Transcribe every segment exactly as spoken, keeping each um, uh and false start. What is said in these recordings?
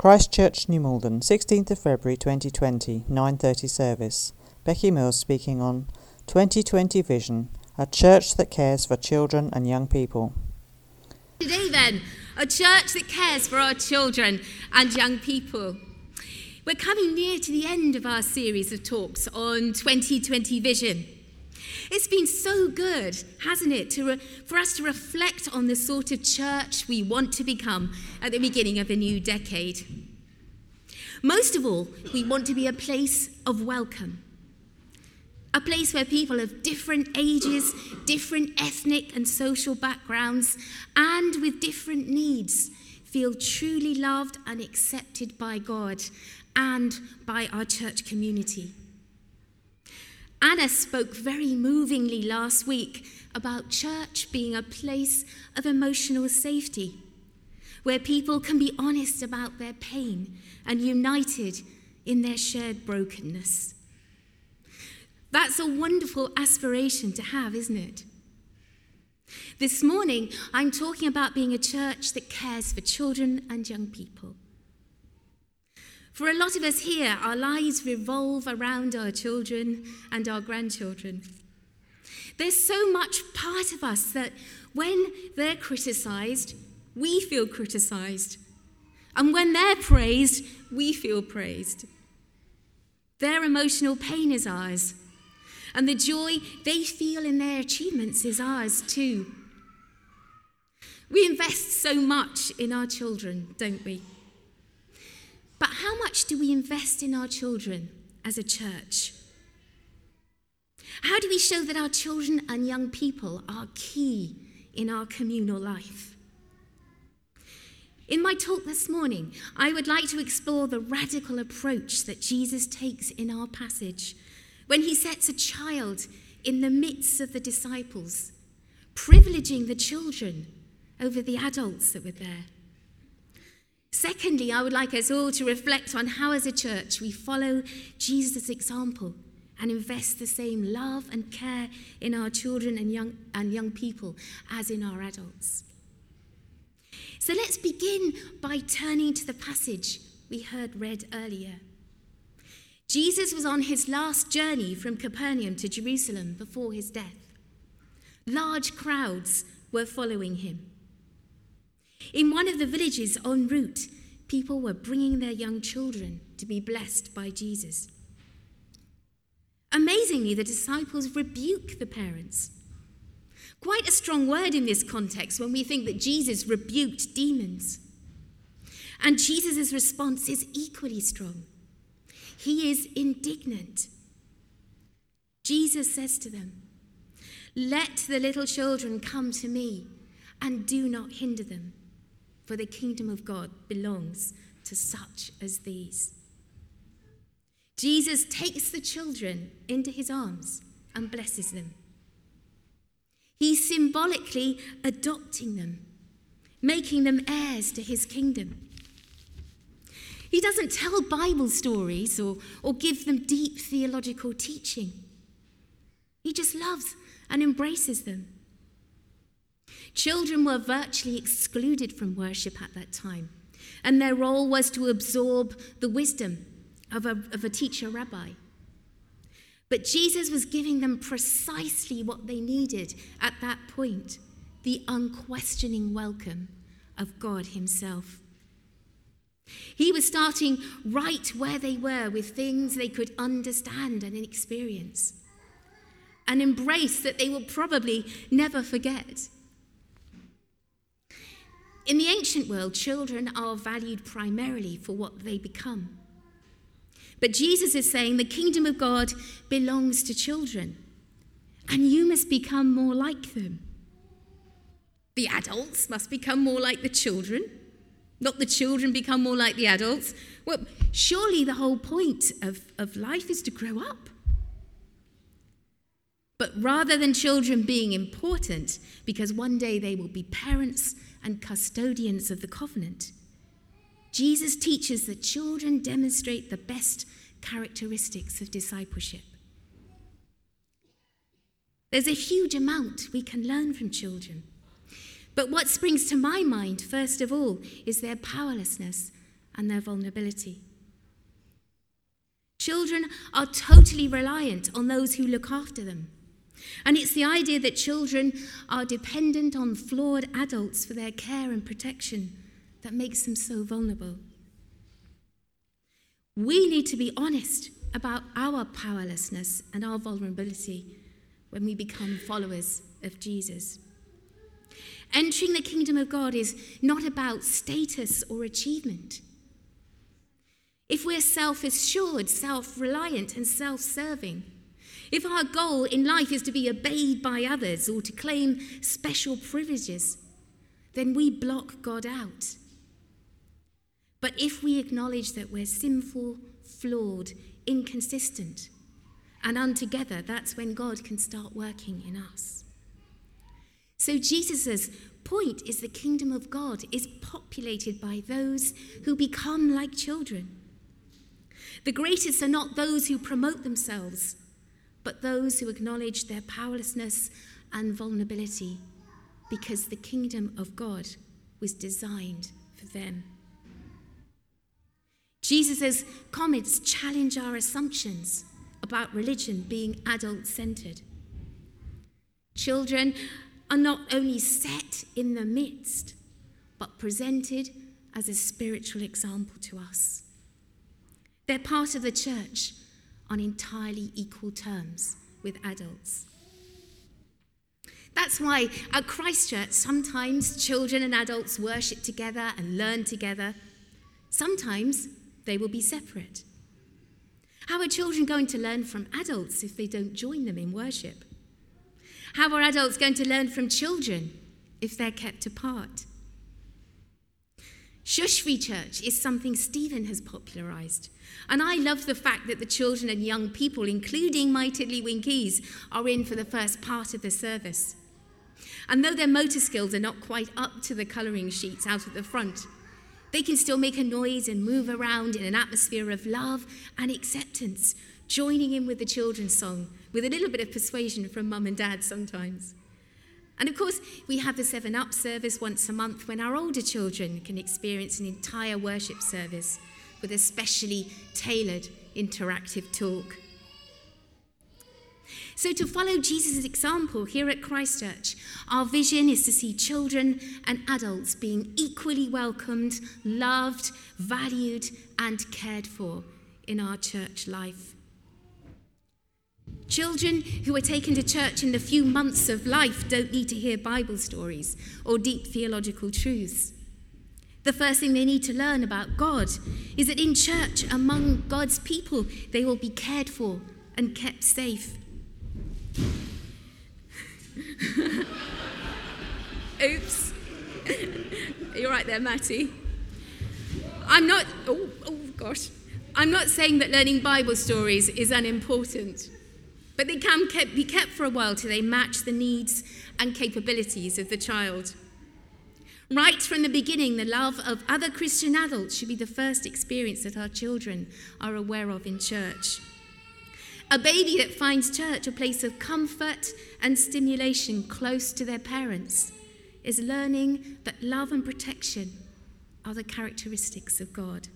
Christchurch, New Malden, sixteenth of February twenty twenty, nine thirty service. Becky Mills speaking on twenty twenty Vision, a church that cares for children and young people. Today then, a church that cares for our children and young people. We're coming near to the end of our series of talks on twenty twenty Vision. It's been so good, hasn't it, to re- for us to reflect on the sort of church we want to become at the beginning of a new decade. Most of all, we want to be a place of welcome, a place where people of different ages, different ethnic and social backgrounds, and with different needs feel truly loved and accepted by God and by our church community. Anna spoke very movingly last week about church being a place of emotional safety, where people can be honest about their pain and united in their shared brokenness. That's a wonderful aspiration to have, isn't it? This morning, I'm talking about being a church that cares for children and young people. For a lot of us here, our lives revolve around our children and our grandchildren. There's so much part of us that when they're criticised, we feel criticised. And when they're praised, we feel praised. Their emotional pain is ours. And the joy they feel in their achievements is ours too. We invest so much in our children, don't we? But how much do we invest in our children as a church? How do we show that our children and young people are key in our communal life? In my talk this morning, I would like to explore the radical approach that Jesus takes in our passage when he sets a child in the midst of the disciples, privileging the children over the adults that were there. Secondly, I would like us all to reflect on how as a church we follow Jesus' example and invest the same love and care in our children and young, and young people as in our adults. So let's begin by turning to the passage we heard read earlier. Jesus was on his last journey from Capernaum to Jerusalem before his death. Large crowds were following him. In one of the villages en route, people were bringing their young children to be blessed by Jesus. Amazingly, the disciples rebuke the parents. Quite a strong word in this context when we think that Jesus rebuked demons. And Jesus' response is equally strong. He is indignant. Jesus says to them, "Let the little children come to me, and do not hinder them. For the kingdom of God belongs to such as these." Jesus takes the children into his arms and blesses them. He's symbolically adopting them, making them heirs to his kingdom. He doesn't tell Bible stories or, or give them deep theological teaching. He just loves and embraces them. Children were virtually excluded from worship at that time, and their role was to absorb the wisdom of a, of a teacher rabbi. But Jesus was giving them precisely what they needed at that point, the unquestioning welcome of God himself. He was starting right where they were with things they could understand and experience, an embrace that they will probably never forget. In the ancient world, children are valued primarily for what they become. But Jesus is saying the kingdom of God belongs to children, and you must become more like them. The adults must become more like the children, not the children become more like the adults. Well, surely the whole point of, of life is to grow up. But rather than children being important, because one day they will be parents and custodians of the covenant, Jesus teaches that children demonstrate the best characteristics of discipleship. There's a huge amount we can learn from children. But what springs to my mind, first of all, is their powerlessness and their vulnerability. Children are totally reliant on those who look after them. And it's the idea that children are dependent on flawed adults for their care and protection that makes them so vulnerable. We need to be honest about our powerlessness and our vulnerability when we become followers of Jesus. Entering the kingdom of God is not about status or achievement. If we're self-assured, self-reliant, and self-serving, if our goal in life is to be obeyed by others or to claim special privileges, then we block God out. But if we acknowledge that we're sinful, flawed, inconsistent, and untogether, that's when God can start working in us. So Jesus' point is the kingdom of God is populated by those who become like children. The greatest are not those who promote themselves, but those who acknowledge their powerlessness and vulnerability, because the kingdom of God was designed for them. Jesus' comments challenge our assumptions about religion being adult-centered. Children are not only set in the midst, but presented as a spiritual example to us. They're part of the church on entirely equal terms with adults. That's why at Christchurch, sometimes children and adults worship together and learn together. Sometimes they will be separate. How are children going to learn from adults if they don't join them in worship? How are adults going to learn from children if they're kept apart? Shush Free Church is something Stephen has popularised, and I love the fact that the children and young people, including my Tiddlywinkies, are in for the first part of the service. And though their motor skills are not quite up to the colouring sheets out at the front, they can still make a noise and move around in an atmosphere of love and acceptance, joining in with the children's song, with a little bit of persuasion from mum and dad sometimes. And of course, we have the seven-Up service once a month when our older children can experience an entire worship service with a specially tailored interactive talk. So to follow Jesus' example here at Christchurch, our vision is to see children and adults being equally welcomed, loved, valued, and cared for in our church life. Children who are taken to church in the few months of life don't need to hear Bible stories or deep theological truths. The first thing they need to learn about God is that in church, among God's people, they will be cared for and kept safe. Oops. You're right there, Matty. I'm not, oh, oh gosh. I'm not saying that learning Bible stories is unimportant, but they can be kept for a while till they match the needs and capabilities of the child. Right from the beginning, the love of other Christian adults should be the first experience that our children are aware of in church. A baby that finds church a place of comfort and stimulation close to their parents is learning that love and protection are the characteristics of God.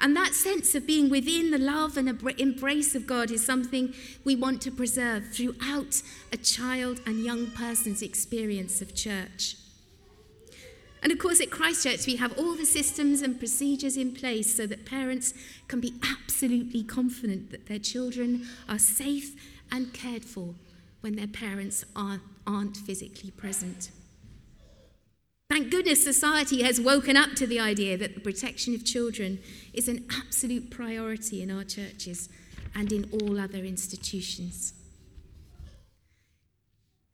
And that sense of being within the love and embrace of God is something we want to preserve throughout a child and young person's experience of church. And of course, at Christchurch, we have all the systems and procedures in place so that parents can be absolutely confident that their children are safe and cared for when their parents aren't physically present. Thank goodness society has woken up to the idea that the protection of children is an absolute priority in our churches and in all other institutions.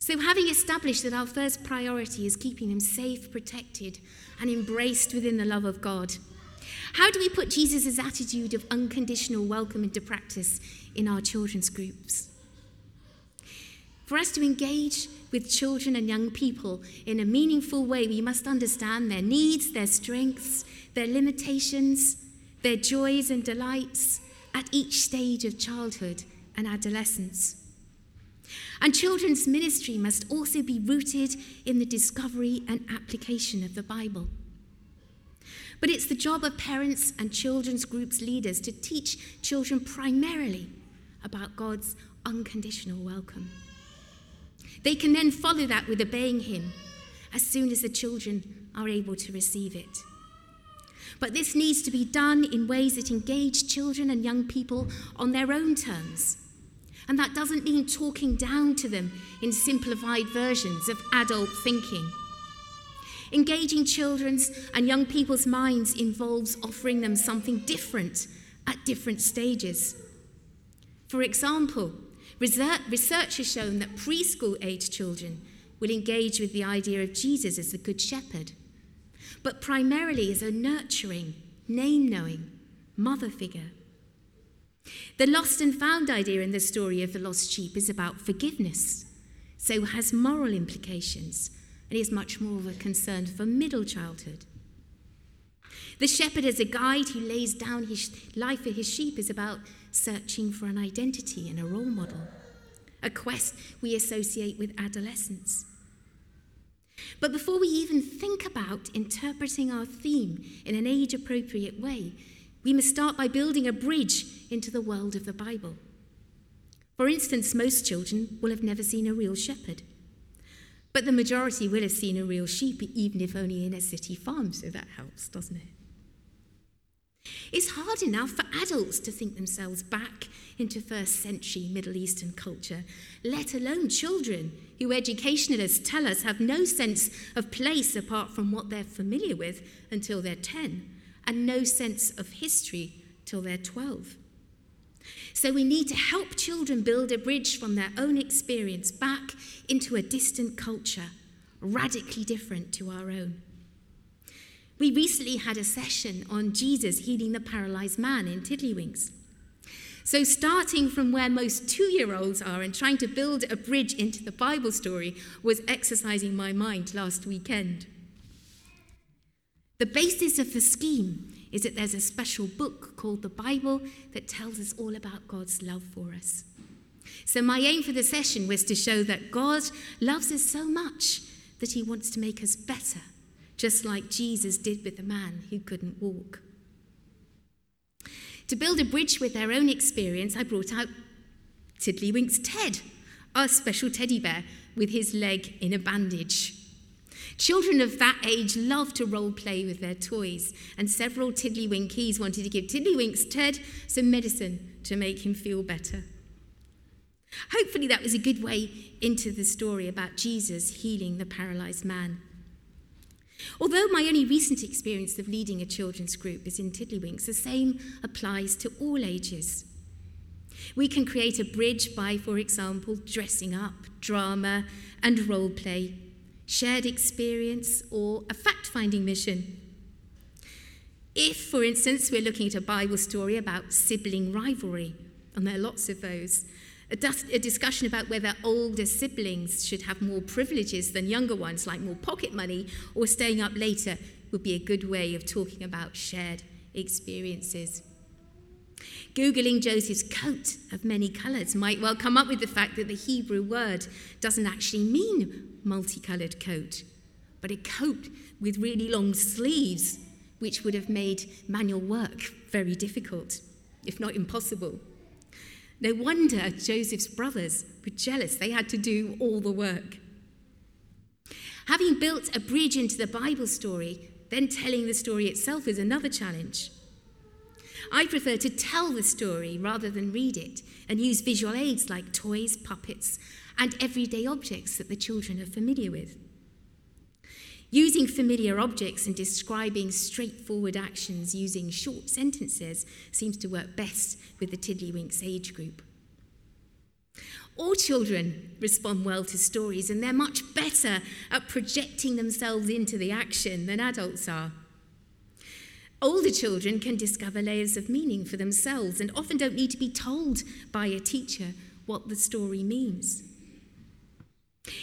So having established that our first priority is keeping them safe, protected, and embraced within the love of God, how do we put Jesus' attitude of unconditional welcome into practice in our children's groups? For us to engage with children and young people in a meaningful way, we must understand their needs, their strengths, their limitations, their joys and delights at each stage of childhood and adolescence. And children's ministry must also be rooted in the discovery and application of the Bible. But it's the job of parents and children's groups leaders to teach children primarily about God's unconditional welcome. They can then follow that with obeying him as soon as the children are able to receive it. But this needs to be done in ways that engage children and young people on their own terms. And that doesn't mean talking down to them in simplified versions of adult thinking. Engaging children's and young people's minds involves offering them something different at different stages. For example, research has shown that preschool-age children will engage with the idea of Jesus as the Good Shepherd, but primarily as a nurturing, name-knowing mother figure. The lost and found idea in the story of the lost sheep is about forgiveness, so has moral implications, and is much more of a concern for middle childhood. The shepherd as a guide who lays down his life for his sheep is about searching for an identity and a role model, a quest we associate with adolescence. But before we even think about interpreting our theme in an age-appropriate way, we must start by building a bridge into the world of the Bible. For instance, most children will have never seen a real shepherd, but the majority will have seen a real sheep, even if only in a city farm, so that helps, doesn't it? It's hard enough for adults to think themselves back into first century Middle Eastern culture, let alone children who educationalists tell us have no sense of place apart from what they're familiar with until they're ten, and no sense of history till they're twelve. So we need to help children build a bridge from their own experience back into a distant culture, radically different to our own. We recently had a session on Jesus healing the paralyzed man in Tiddlywinks. So starting from where most two-year-olds are and trying to build a bridge into the Bible story was exercising my mind last weekend. The basis of the scheme is that there's a special book called the Bible that tells us all about God's love for us. So my aim for the session was to show that God loves us so much that he wants to make us better, just like Jesus did with the man who couldn't walk. To build a bridge with their own experience, I brought out Tiddlywinks Ted, our special teddy bear, with his leg in a bandage. Children of that age love to role play with their toys, and several Tiddlywinkies wanted to give Tiddlywinks Ted some medicine to make him feel better. Hopefully that was a good way into the story about Jesus healing the paralyzed man. Although my only recent experience of leading a children's group is in Tiddlywinks, the same applies to all ages. We can create a bridge by, for example, dressing up, drama, and role play, shared experience, or a fact-finding mission. If, for instance, we're looking at a Bible story about sibling rivalry, and there are lots of those, a, dis- a discussion about whether older siblings should have more privileges than younger ones, like more pocket money, or staying up later would be a good way of talking about shared experiences. Googling Joseph's coat of many colours might well come up with the fact that the Hebrew word doesn't actually mean multicoloured coat, but a coat with really long sleeves, which would have made manual work very difficult, if not impossible. No wonder Joseph's brothers were jealous. They had to do all the work. Having built a bridge into the Bible story, then telling the story itself is another challenge. I prefer to tell the story rather than read it, and use visual aids like toys, puppets, and everyday objects that the children are familiar with. Using familiar objects and describing straightforward actions using short sentences seems to work best with the Tiddlywinks age group. All children respond well to stories, and they're much better at projecting themselves into the action than adults are. Older children can discover layers of meaning for themselves and often don't need to be told by a teacher what the story means.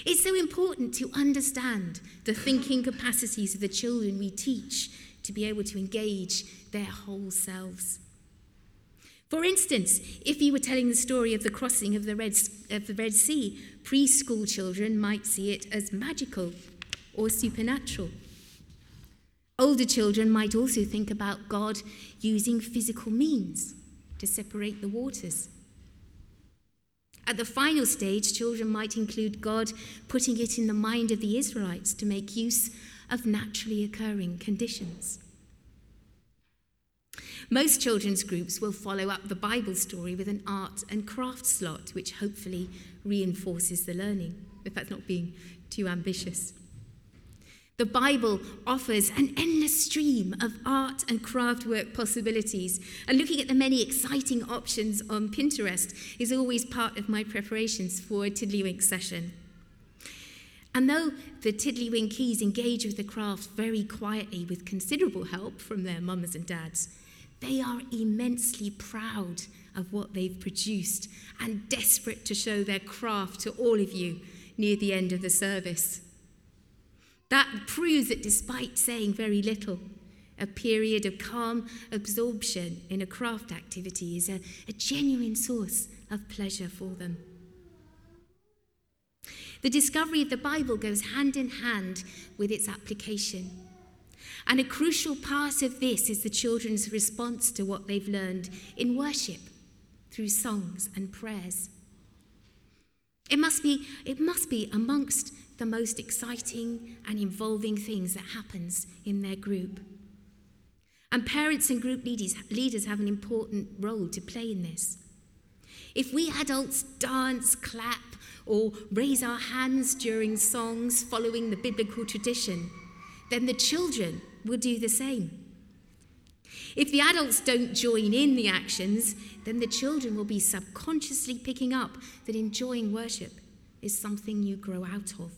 It's so important to understand the thinking capacities of the children we teach to be able to engage their whole selves. For instance, if you were telling the story of the crossing of the Red, of the Red Sea, preschool children might see it as magical or supernatural. Older children might also think about God using physical means to separate the waters. At the final stage, children might include God putting it in the mind of the Israelites to make use of naturally occurring conditions. Most children's groups will follow up the Bible story with an art and craft slot, which hopefully reinforces the learning, if that's not being too ambitious. The Bible offers an endless stream of art and craft work possibilities, and looking at the many exciting options on Pinterest is always part of my preparations for a Tiddlywink session. And though the Tiddlywinkies engage with the craft very quietly with considerable help from their mums and dads, they are immensely proud of what they've produced and desperate to show their craft to all of you near the end of the service. That proves that despite saying very little, a period of calm absorption in a craft activity is a, a genuine source of pleasure for them. The discovery of the Bible goes hand in hand with its application. And a crucial part of this is the children's response to what they've learned in worship through songs and prayers. It must be, it must be amongst the most exciting and involving things that happens in their group. And parents and group leaders, leaders have an important role to play in this. If we adults dance, clap, or raise our hands during songs following the biblical tradition, then the children will do the same. If the adults don't join in the actions, then the children will be subconsciously picking up that enjoying worship is something you grow out of.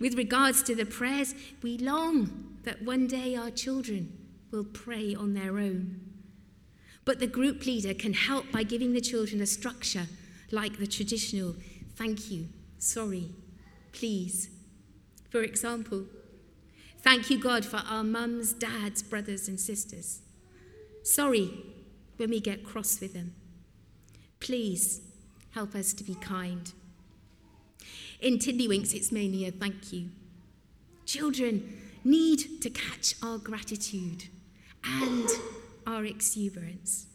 With regards to the prayers, we long that one day our children will pray on their own. But the group leader can help by giving the children a structure like the traditional thank you, sorry, please. For example, thank you, God, for our mums, dads, brothers and sisters. Sorry when we get cross with them. Please help us to be kind. In Tiddlywinks, it's mainly a thank you. Children need to catch our gratitude and our exuberance.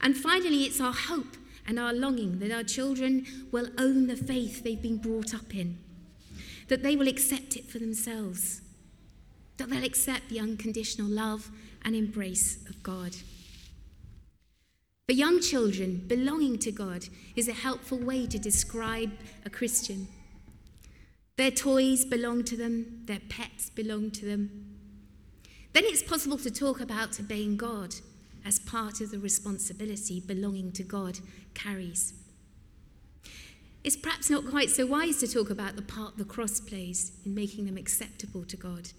And finally, it's our hope and our longing that our children will own the faith they've been brought up in, that they will accept it for themselves, that they'll accept the unconditional love and embrace of God. For young children, belonging to God is a helpful way to describe a Christian. Their toys belong to them, their pets belong to them. Then it's possible to talk about obeying God as part of the responsibility belonging to God carries. It's perhaps not quite so wise to talk about the part the cross plays in making them acceptable to God.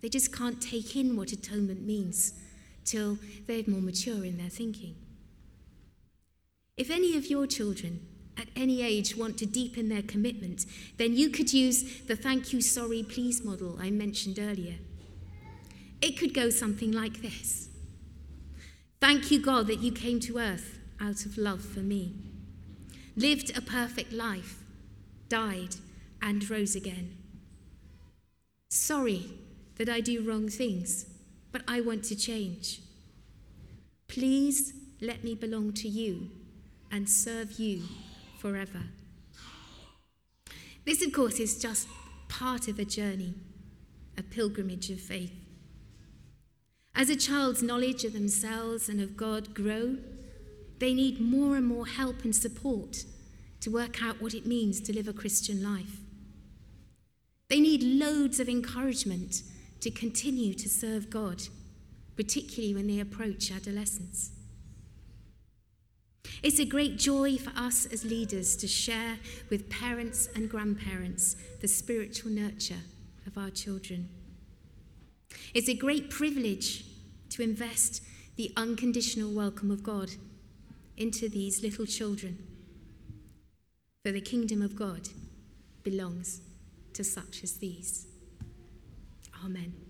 They just can't take in what atonement means till they're more mature in their thinking. If any of your children at any age want to deepen their commitment, then you could use the thank you, sorry, please model I mentioned earlier. It could go something like this. Thank you, God, that you came to earth out of love for me, lived a perfect life, died, and rose again. Sorry that I do wrong things, but I want to change. Please let me belong to you and serve you forever. This, of course, is just part of a journey, a pilgrimage of faith. As a child's knowledge of themselves and of God grow, they need more and more help and support to work out what it means to live a Christian life. They need loads of encouragement to continue to serve God, particularly when they approach adolescence. It's a great joy for us as leaders to share with parents and grandparents the spiritual nurture of our children. It's a great privilege to invest the unconditional welcome of God into these little children, for the kingdom of God belongs to such as these. Amen.